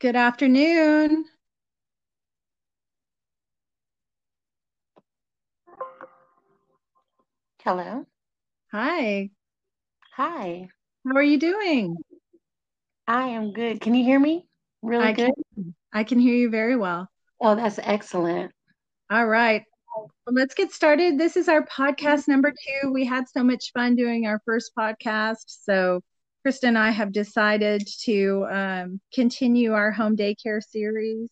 Good afternoon. Hello. Hi. Hi. How are you doing? I am good. Can you hear me? Really good? I can hear you very well. Oh, that's excellent. All right. Well, let's get started. This is our podcast number 2. We had so much fun doing our first podcast. So Krista and I have decided to continue our home daycare series.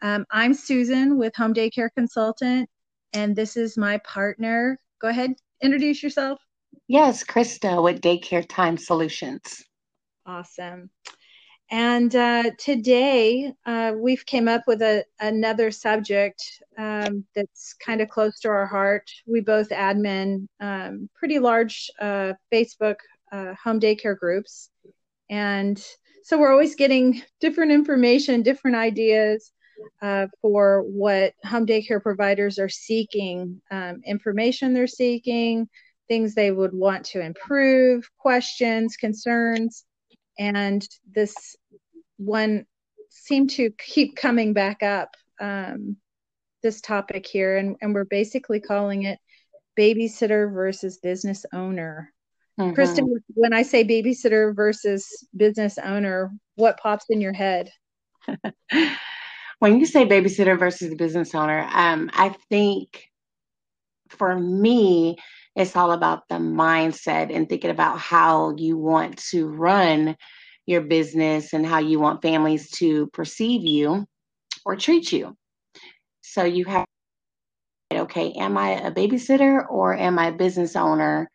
I'm Susan with Home Daycare Consultant, and this is my partner. Go ahead, introduce yourself. Yes, Krista with Daycare Time Solutions. Awesome. And today we've came up with another subject that's kind of close to our heart. We both admin pretty large Facebook home daycare groups. And so we're always getting different information, different ideas for what home daycare providers are seeking, information they're seeking, things they would want to improve, questions, concerns. And this one seemed to keep coming back up, this topic here. And we're basically calling it babysitter versus business owner. Mm-hmm. Krista, when I say babysitter versus business owner, what pops in your head? When you say babysitter versus business owner, I think for me, it's all about the mindset and thinking about how you want to run your business and how you want families to perceive you or treat you. So you have, okay, am I a babysitter or am I a business owner?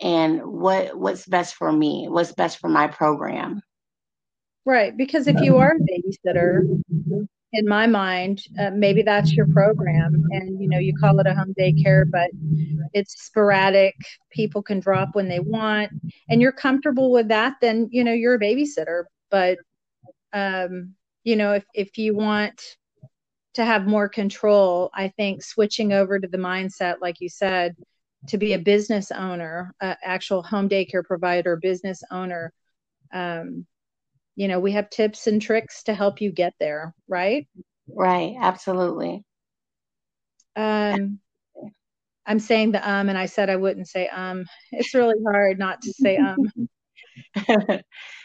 And what's best for me? What's best for my program? Right. Because if you are a babysitter, in my mind, maybe that's your program. And, you know, you call it a home daycare, but it's sporadic. People can drop when they want. And you're comfortable with that, then, you know, you're a babysitter. But, you know, if you want to have more control, I think switching over to the mindset, like you said, to be a business owner, actual home daycare provider, business owner, you know, we have tips and tricks to help you get there, right? Right, absolutely. I'm saying the and I said I wouldn't say It's really hard not to say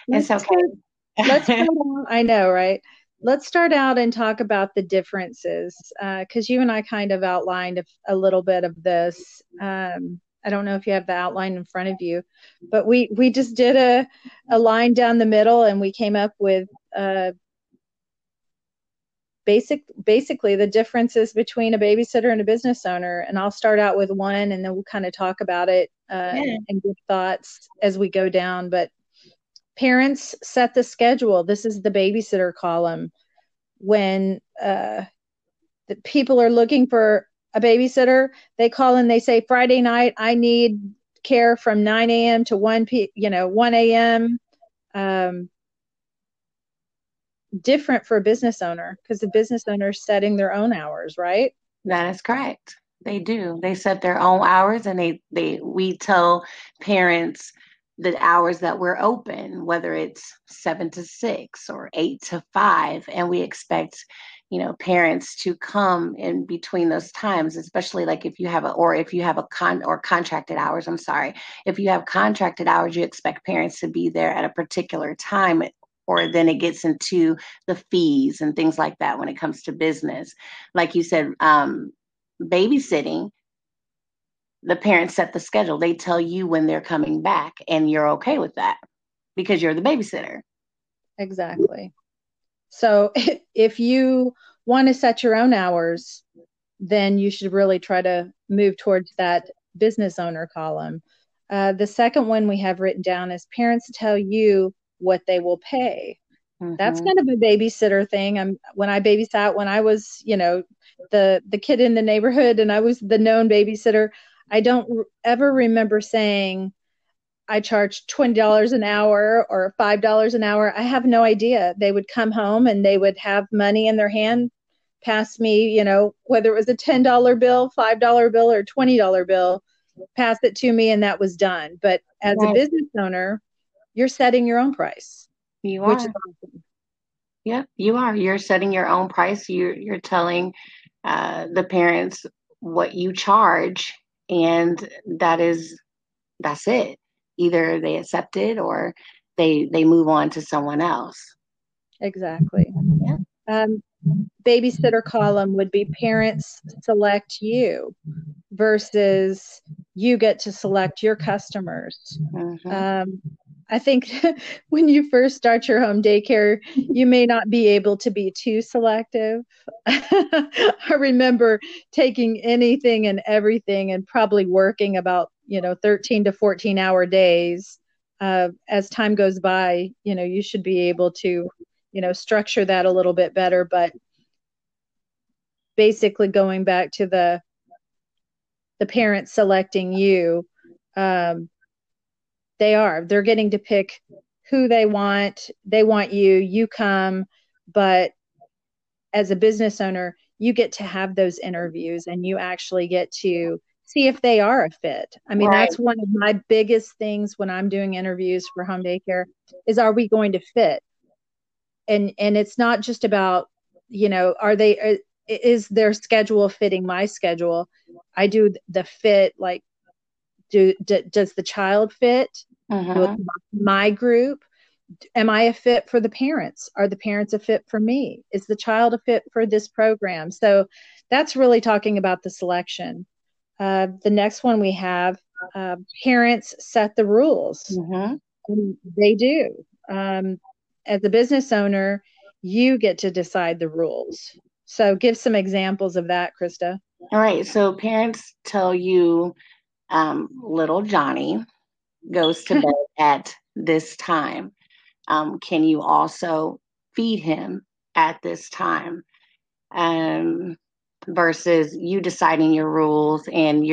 It's okay. Let's start out, I know, right? Let's start out and talk about the differences, because you and I kind of outlined a little bit of this. I don't know if you have the outline in front of you, but we just did a line down the middle, and we came up with basically the differences between a babysitter and a business owner. And I'll start out with one, and then we'll kind of talk about it and give thoughts as we go down. But parents set the schedule. This is the babysitter column. When the people are looking for a babysitter, they call and they say, Friday night, I need care from 9 a.m. to 1 a.m. Different for a business owner, because the business owner is setting their own hours, right? That is correct. They do. They set their own hours, and we tell parents the hours that we're open, whether it's 7 to 6 or 8 to 5. And we expect, you know, parents to come in between those times, especially like if you have contracted hours, you expect parents to be there at a particular time, or then it gets into the fees and things like that when it comes to business. Like you said, babysitting, the parents set the schedule. They tell you when they're coming back, and you're okay with that because you're the babysitter. Exactly. So if you want to set your own hours, then you should really try to move towards that business owner column. The second one we have written down is parents tell you what they will pay. Mm-hmm. That's kind of a babysitter thing. When I babysat, when I was, you know, the kid in the neighborhood and I was the known babysitter, I don't ever remember saying I charge $20 an hour or $5 an hour. I have no idea. They would come home and they would have money in their hand, pass me, you know, whether it was a $10 bill, $5 bill, or $20 bill, pass it to me, and that was done. But as a business owner, you're setting your own price. You are. Which is awesome. Yeah, you are. You're setting your own price. You're telling the parents what you charge, and that's it. Either they accept it or they move on to someone else. Exactly. Yeah. Babysitter column would be parents select you versus you get to select your customers. Mm-hmm. I think when you first start your home daycare, you may not be able to be too selective. I remember taking anything and everything and probably working about, 13 to 14 hour days. As time goes by, you should be able to, structure that a little bit better. But basically going back to the parents selecting you, they're getting to pick who they want. They want you come, but as a business owner, you get to have those interviews and you actually get to see if they are a fit. I mean, right. That's one of my biggest things when I'm doing interviews for home daycare is, are we going to fit? And it's not just about, is their schedule fitting my schedule? I do the fit, like, does the child fit with my group? Am I a fit for the parents? Are the parents a fit for me? Is the child a fit for this program? So that's really talking about the selection. The next one we have, parents set the rules. Mm-hmm. They do. As a business owner, you get to decide the rules. So give some examples of that, Krista. All right. So parents tell you, little Johnny goes to bed at this time. Can you also feed him at this time? Versus you deciding your rules and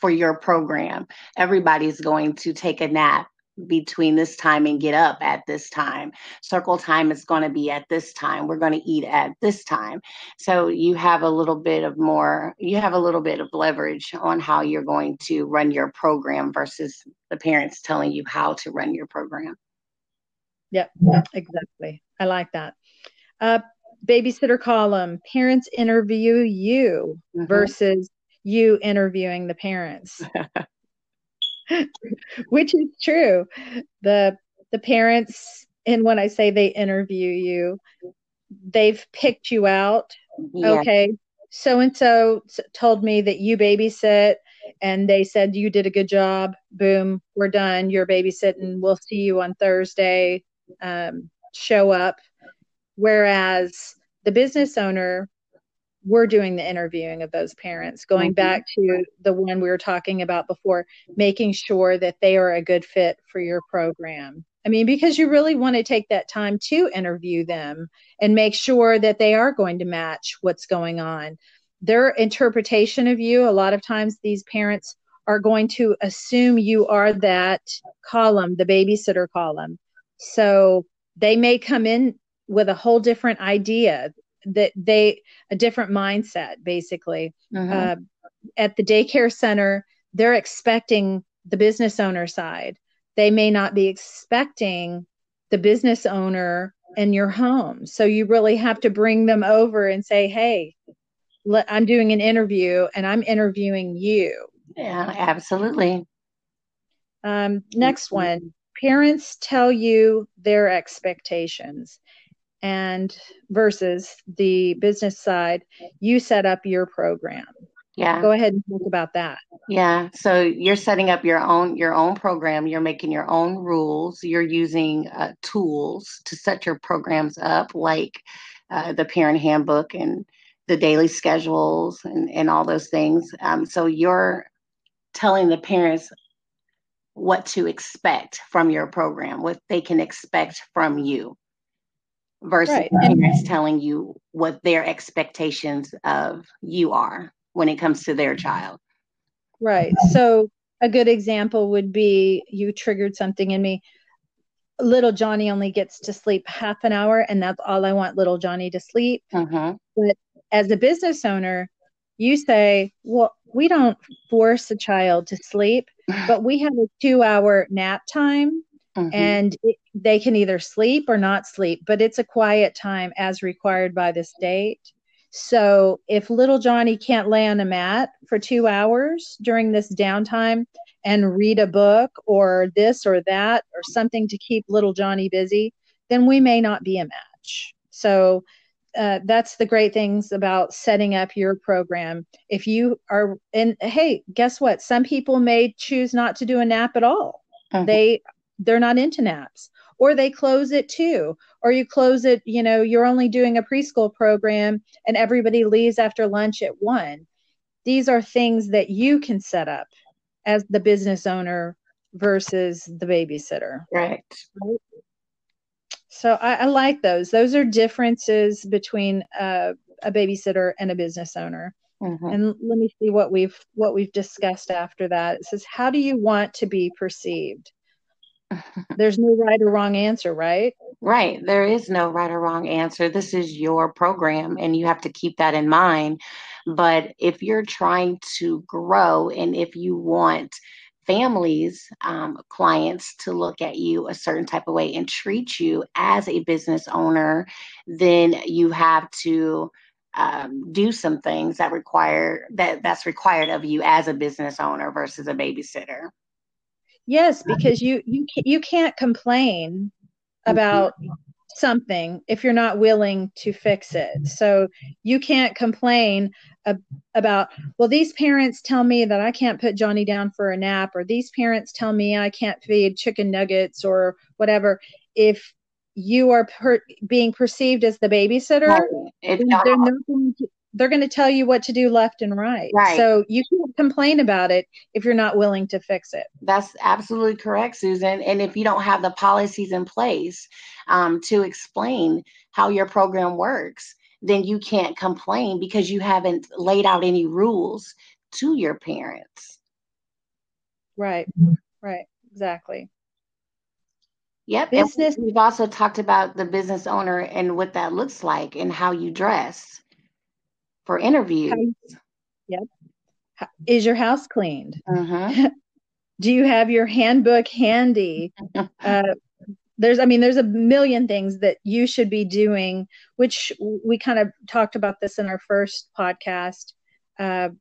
for your program. Everybody's going to take a nap between this time and get up at this time. Circle time is going to be at this time. We're going to eat at this time. So you have a little bit of leverage on how you're going to run your program versus the parents telling you how to run your program. Yep, exactly. I like that. Babysitter column, parents interview you versus you interviewing the parents. Which is true. The parents, and when I say they interview you, they've picked you out. Yeah. Okay, so-and-so told me that you babysit, and they said you did a good job. Boom, we're done. You're babysitting. We'll see you on Thursday. Show up. Whereas the business owner, we're doing the interviewing of those parents, going back to the one we were talking about before, making sure that they are a good fit for your program. I mean, because you really want to take that time to interview them and make sure that they are going to match what's going on. Their interpretation of you, a lot of times these parents are going to assume you are that column, the babysitter column. So they may come in with a whole different idea, a different mindset, basically. At the daycare center, they're expecting the business owner side. They may not be expecting the business owner in your home. So you really have to bring them over and say, hey, I'm doing an interview and I'm interviewing you. Yeah, absolutely. Next one, parents tell you their expectations. And versus the business side, you set up your program. Yeah. Go ahead and talk about that. Yeah. So you're setting up your own program. You're making your own rules. You're using tools to set your programs up, like the parent handbook and the daily schedules and all those things. So you're telling the parents what to expect from your program, what they can expect from you. Versus parents telling you what their expectations of you are when it comes to their child. Right. So a good example would be, you triggered something in me. Little Johnny only gets to sleep half an hour, and that's all I want little Johnny to sleep. But as a business owner, you say, well, we don't force a child to sleep, but we have a 2-hour nap time. Mm-hmm. And they can either sleep or not sleep, but it's a quiet time as required by the state. So if little Johnny can't lay on a mat for 2 hours during this downtime and read a book or this or that or something to keep little Johnny busy, then we may not be a match. So that's the great things about setting up your program. If you are, and hey, guess what? Some people may choose not to do a nap at all. Mm-hmm. They're not into naps, or they close it too, or you close it, you know, you're only doing a preschool program and everybody leaves after lunch at 1:00. These are things that you can set up as the business owner versus the babysitter. Right. So I like those. Those are differences between a babysitter and a business owner. Mm-hmm. And let me see what we've discussed after that. It says, how do you want to be perceived? There's no right or wrong answer, right? Right. There is no right or wrong answer. This is your program and you have to keep that in mind. But if you're trying to grow and if you want families, clients to look at you a certain type of way and treat you as a business owner, then you have to do some things that require that's required of you as a business owner versus a babysitter. Yes, because you can't complain about something if you're not willing to fix it. So you can't complain about, well, these parents tell me that I can't put Johnny down for a nap, or these parents tell me I can't feed chicken nuggets or whatever. If you are being perceived as the babysitter, they're going to tell you what to do left and right. Right. So you can't complain about it if you're not willing to fix it. That's absolutely correct, Susan. And if you don't have the policies in place to explain how your program works, then you can't complain because you haven't laid out any rules to your parents. Right. Right. Exactly. Yep. Business. And we've also talked about the business owner and what that looks like and how you dress for interviews. Yep. Is your house cleaned? Uh-huh. Do you have your handbook handy? There's a million things that you should be doing, which we kind of talked about this in our first podcast. The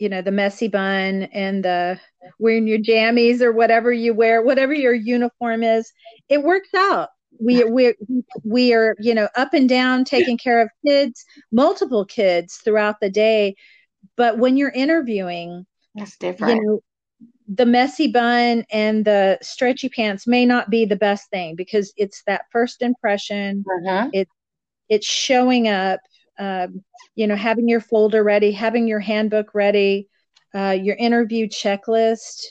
messy bun and the wearing your jammies or whatever you wear, whatever your uniform is, it works out. We are, up and down taking care of kids, multiple kids throughout the day. But when you're interviewing, that's different. The messy bun and the stretchy pants may not be the best thing because it's that first impression. Uh-huh. It's showing up, having your folder ready, having your handbook ready, your interview checklist,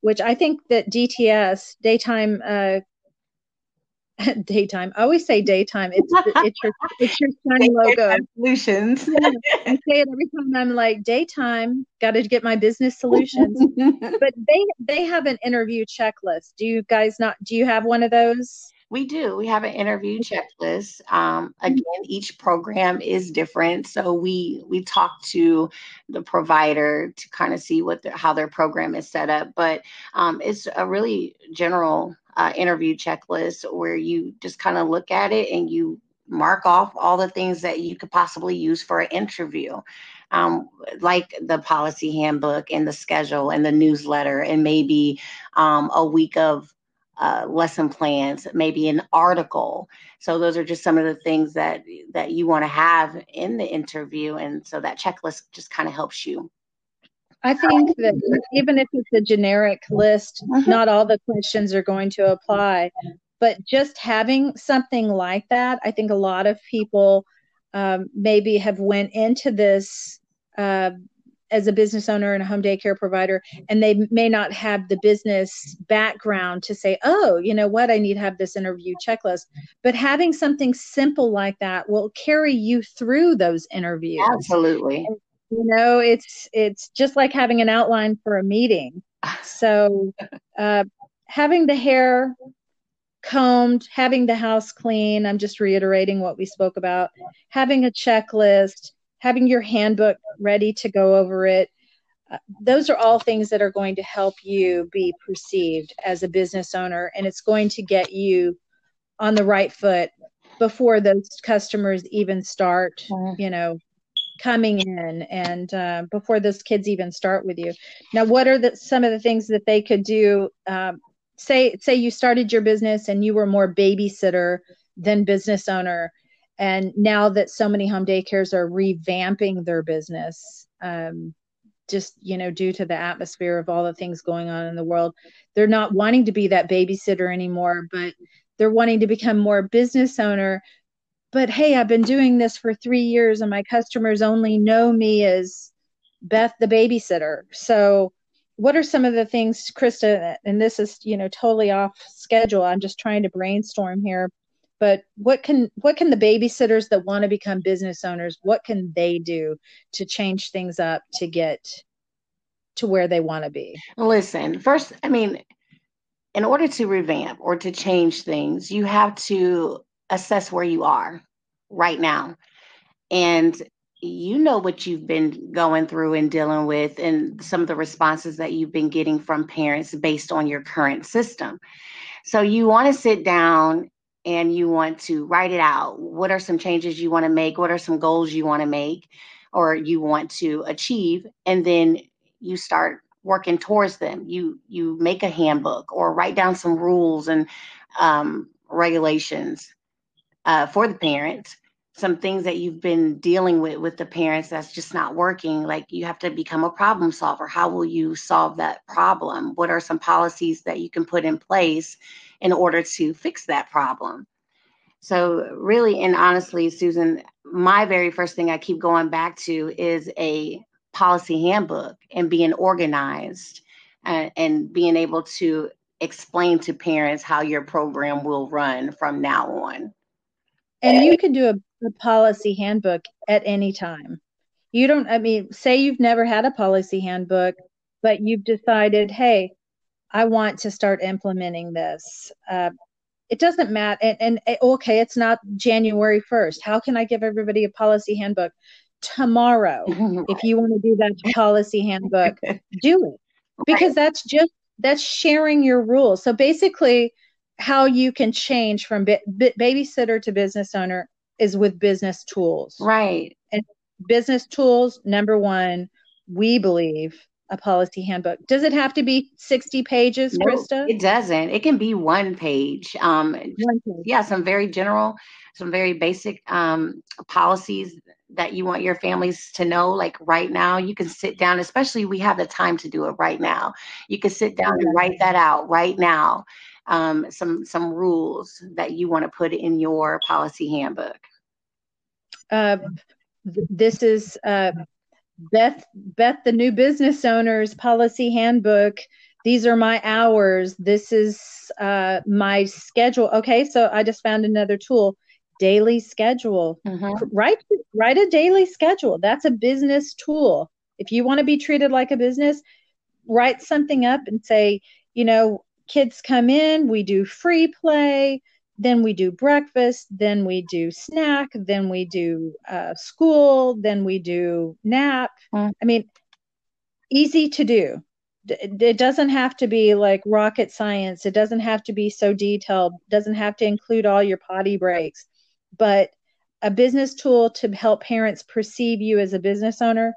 which I think that DTS, Daytime. I always say daytime. It's your shiny logo. Solutions. I say it every time. I'm like, daytime. Got to get my business solutions. But they have an interview checklist. Do you have one of those? We do. We have an interview checklist. Again, each program is different. So we talk to the provider to kind of see how their program is set up. But it's a really general interview checklist where you just kind of look at it and you mark off all the things that you could possibly use for an interview, like the policy handbook and the schedule and the newsletter and maybe a week of lesson plans, maybe an article. So those are just some of the things that you want to have in the interview. And so that checklist just kind of helps you. I think that even if it's a generic list, not all the questions are going to apply, but just having something like that, I think a lot of people maybe have went into this as a business owner and a home daycare provider, and they may not have the business background to say, oh, you know what, I need to have this interview checklist. But having something simple like that will carry you through those interviews. Absolutely. And, it's just like having an outline for a meeting. So having the hair combed, having the house clean, I'm just reiterating what we spoke about, having a checklist, having your handbook ready to go over it, Those are all things that are going to help you be perceived as a business owner, and it's going to get you on the right foot before those customers even start, you know, coming in, and before those kids even start with you. Now, what are some of the things that they could do? Say you started your business and you were more babysitter than business owner. And now that so many home daycares are revamping their business, just, you know, due to the atmosphere of all the things going on in the world, they're not wanting to be that babysitter anymore, but they're wanting to become more business owner. But hey, I've been doing this for 3 years and my customers only know me as Beth the babysitter. So what are some of the things, Krista, and this is, you know, totally off schedule, I'm just trying to brainstorm here, but what can the babysitters that want to become business owners, what can they do to change things up to get to where they want to be? Listen, first, I mean, in order to revamp or to change things, you have to assess where you are right now. And you know what you've been going through and dealing with, and some of the responses that you've been getting from parents based on your current system. So you want to sit down and you want to write it out. What are some changes you want to make? What are some goals you want to make or you want to achieve? And then you start working towards them. You make a handbook or write down some rules and regulations for the parents, some things that you've been dealing with the parents that's just not working. Like, you have to become a problem solver. How will you solve that problem? What are some policies that you can put in place in order to fix that problem? So really and honestly, Susan, my very first thing I keep going back to is a policy handbook and being organized and being able to explain to parents how your program will run from now on. And you can do a policy handbook at any time. You don't, I mean, say you've never had a policy handbook, but you've decided, hey, I want to start implementing this. It doesn't matter. And okay, it's not January 1st. How can I give everybody a policy handbook? Tomorrow, if you want to do that policy handbook, do it, because that's sharing your rules. So basically, how you can change from babysitter to business owner is with business tools, right? And business tools, number one, we believe a policy handbook. Does it have to be 60 pages, Krista? It doesn't. It can be one page. Yeah, some very general, some very basic policies that you want your families to know, like right now. You can sit down, especially we have the time to do it right now. You can sit down and write that out right now. Some rules that you want to put in your policy handbook. This is Beth, the new business owner's policy handbook. These are my hours. This is my schedule. Okay, so I just found another tool. Daily schedule. Write a daily schedule. That's a business tool. If you want to be treated like a business, write something up and say, you know, kids come in, we do free play, then we do breakfast, then we do snack, then we do school, then we do nap. I mean, easy to do. It doesn't have to be like rocket science. It doesn't have to be so detailed. It doesn't have to include all your potty breaks. But a business tool to help parents perceive you as a business owner,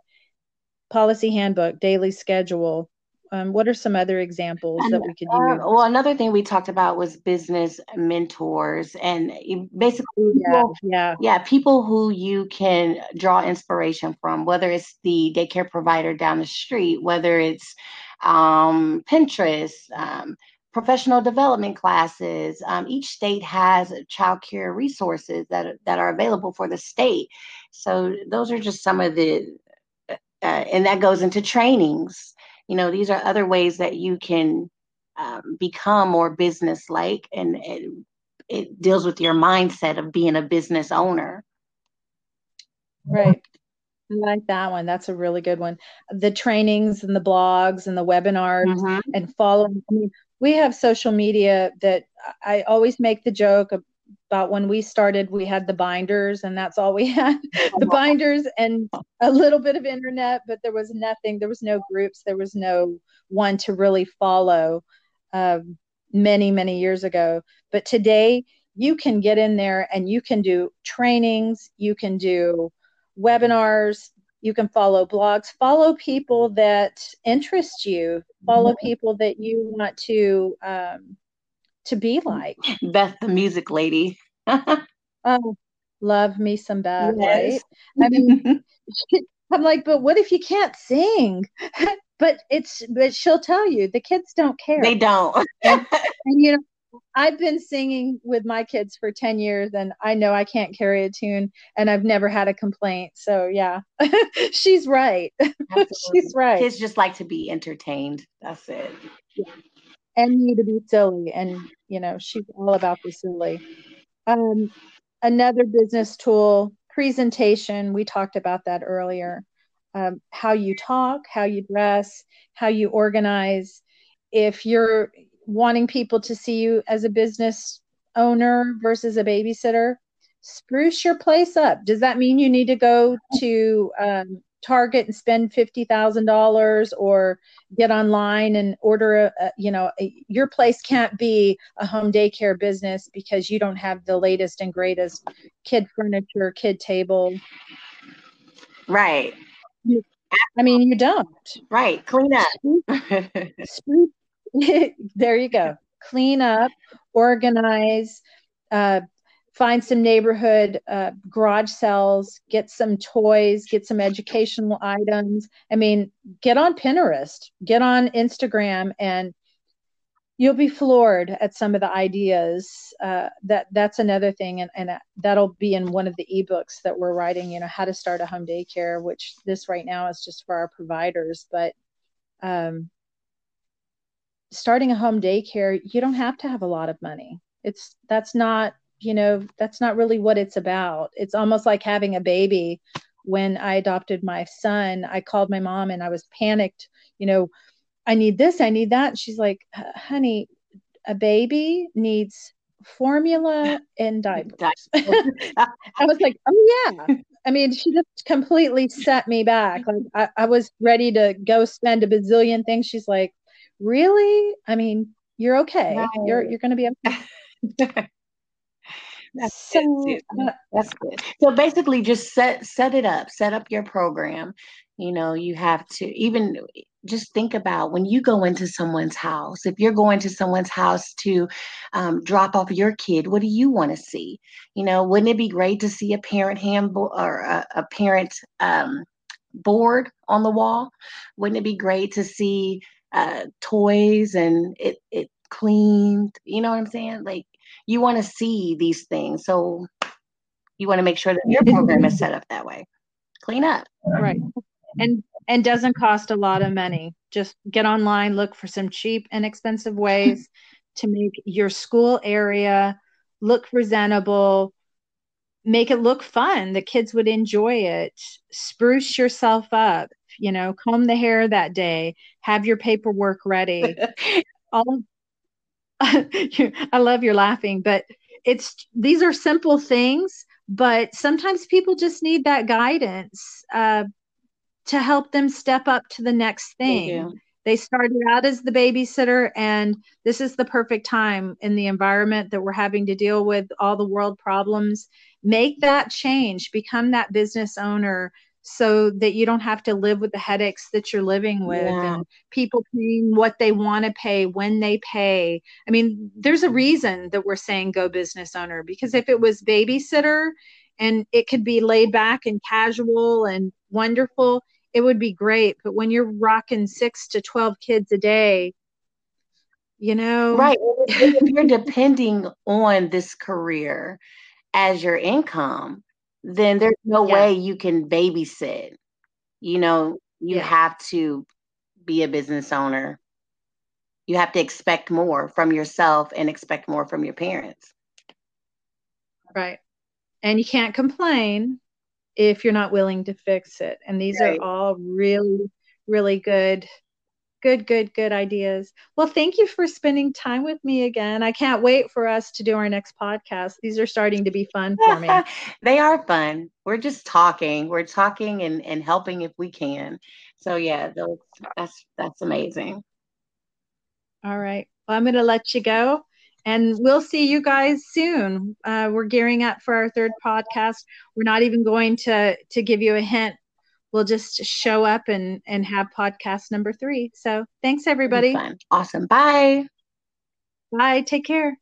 policy handbook, daily schedule. What are some other examples that we could use? Well, another thing we talked about was business mentors, and basically, people who you can draw inspiration from, whether it's the daycare provider down the street, whether it's Pinterest, professional development classes. Each state has child care resources that are available for the state. So those are just some of the, and that goes into trainings. You know, these are other ways that you can become more business-like, and it deals with your mindset of being a business owner. Right. I like that one. That's a really good one. The trainings and the blogs and the webinars and following. I mean, we have social media that I always make the joke But when we started, we had the binders, and that's all we had, the binders and a little bit of internet, but there was nothing, there was no groups, there was no one to really follow many, many years ago. But today you can get in there and you can do trainings, you can do webinars, you can follow blogs, follow people that interest you, follow people that you want to be like. Beth the music lady. Oh, love me some Beth, yes. Right? I mean, I'm like, but what if you can't sing? but she'll tell you, the kids don't care. They don't. and you know, I've been singing with my kids for 10 years and I know I can't carry a tune and I've never had a complaint. So yeah, she's right. She's right. Kids just like to be entertained. That's it. Yeah. And you to be silly. And, you know, she's all about the silly. Another business tool, presentation. We talked about that earlier. How you talk, how you dress, how you organize. If you're wanting people to see you as a business owner versus a babysitter, spruce your place up. Does that mean you need to go to Target and spend $50,000 or get online and order your place can't be a home daycare business because you don't have the latest and greatest kid furniture, kid table. Right. I mean, you don't. Right. Clean up. There you go. Clean up, organize, find some neighborhood garage sales, get some toys, get some educational items. I mean, get on Pinterest, get on Instagram, and you'll be floored at some of the ideas. That's another thing. And that'll be in one of the ebooks that we're writing, you know, how to start a home daycare, which this right now is just for our providers. But starting a home daycare, you don't have to have a lot of money. That's not really what it's about. It's almost like having a baby. When I adopted my son, I called my mom and I was panicked. You know, I need this, I need that. And she's like, honey, a baby needs formula and diapers. I was like, oh yeah. I mean, she just completely set me back. Like I was ready to go spend a bazillion things. She's like, really? I mean, you're okay. No. You're going to be okay. That's good. So basically just set it up, set up your program. You know, you have to even just think about when you go into someone's house, if you're going to someone's house to drop off your kid, what do you want to see? You know, wouldn't it be great to see a parent handbook or a parent board on the wall? Wouldn't it be great to see toys and it cleaned? You know what I'm saying? Like, you want to see these things. So you want to make sure that your program is set up that way. Clean up. Right. And doesn't cost a lot of money. Just get online, look for some cheap and inexpensive ways to make your school area look presentable, make it look fun. The kids would enjoy it. Spruce yourself up, you know, comb the hair that day, have your paperwork ready. I love your laughing, but these are simple things, but sometimes people just need that guidance to help them step up to the next thing. Yeah. They started out as the babysitter, and this is the perfect time in the environment that we're having to deal with all the world problems. Make that change, become that business owner so that you don't have to live with the headaches that you're living with. Yeah. And people paying what they want to pay when they pay. I mean, there's a reason that we're saying go business owner, because if it was babysitter and it could be laid back and casual and wonderful, it would be great. But when you're rocking 6 to 12 kids a day, you know. Right. If you're depending on this career as your income, then there's no way you can babysit. You know, you have to be a business owner. You have to expect more from yourself and expect more from your parents. Right. And you can't complain if you're not willing to fix it. And these are all really, really good Good ideas. Well, thank you for spending time with me again. I can't wait for us to do our next podcast. These are starting to be fun for me. They are fun. We're just talking. We're talking and helping if we can. So yeah, that's amazing. All right. Well, I'm going to let you go. And we'll see you guys soon. We're gearing up for our third podcast. We're not even going to give you a hint. We'll just show up and have podcast number 3. So thanks, everybody. Awesome. Bye. Bye. Take care.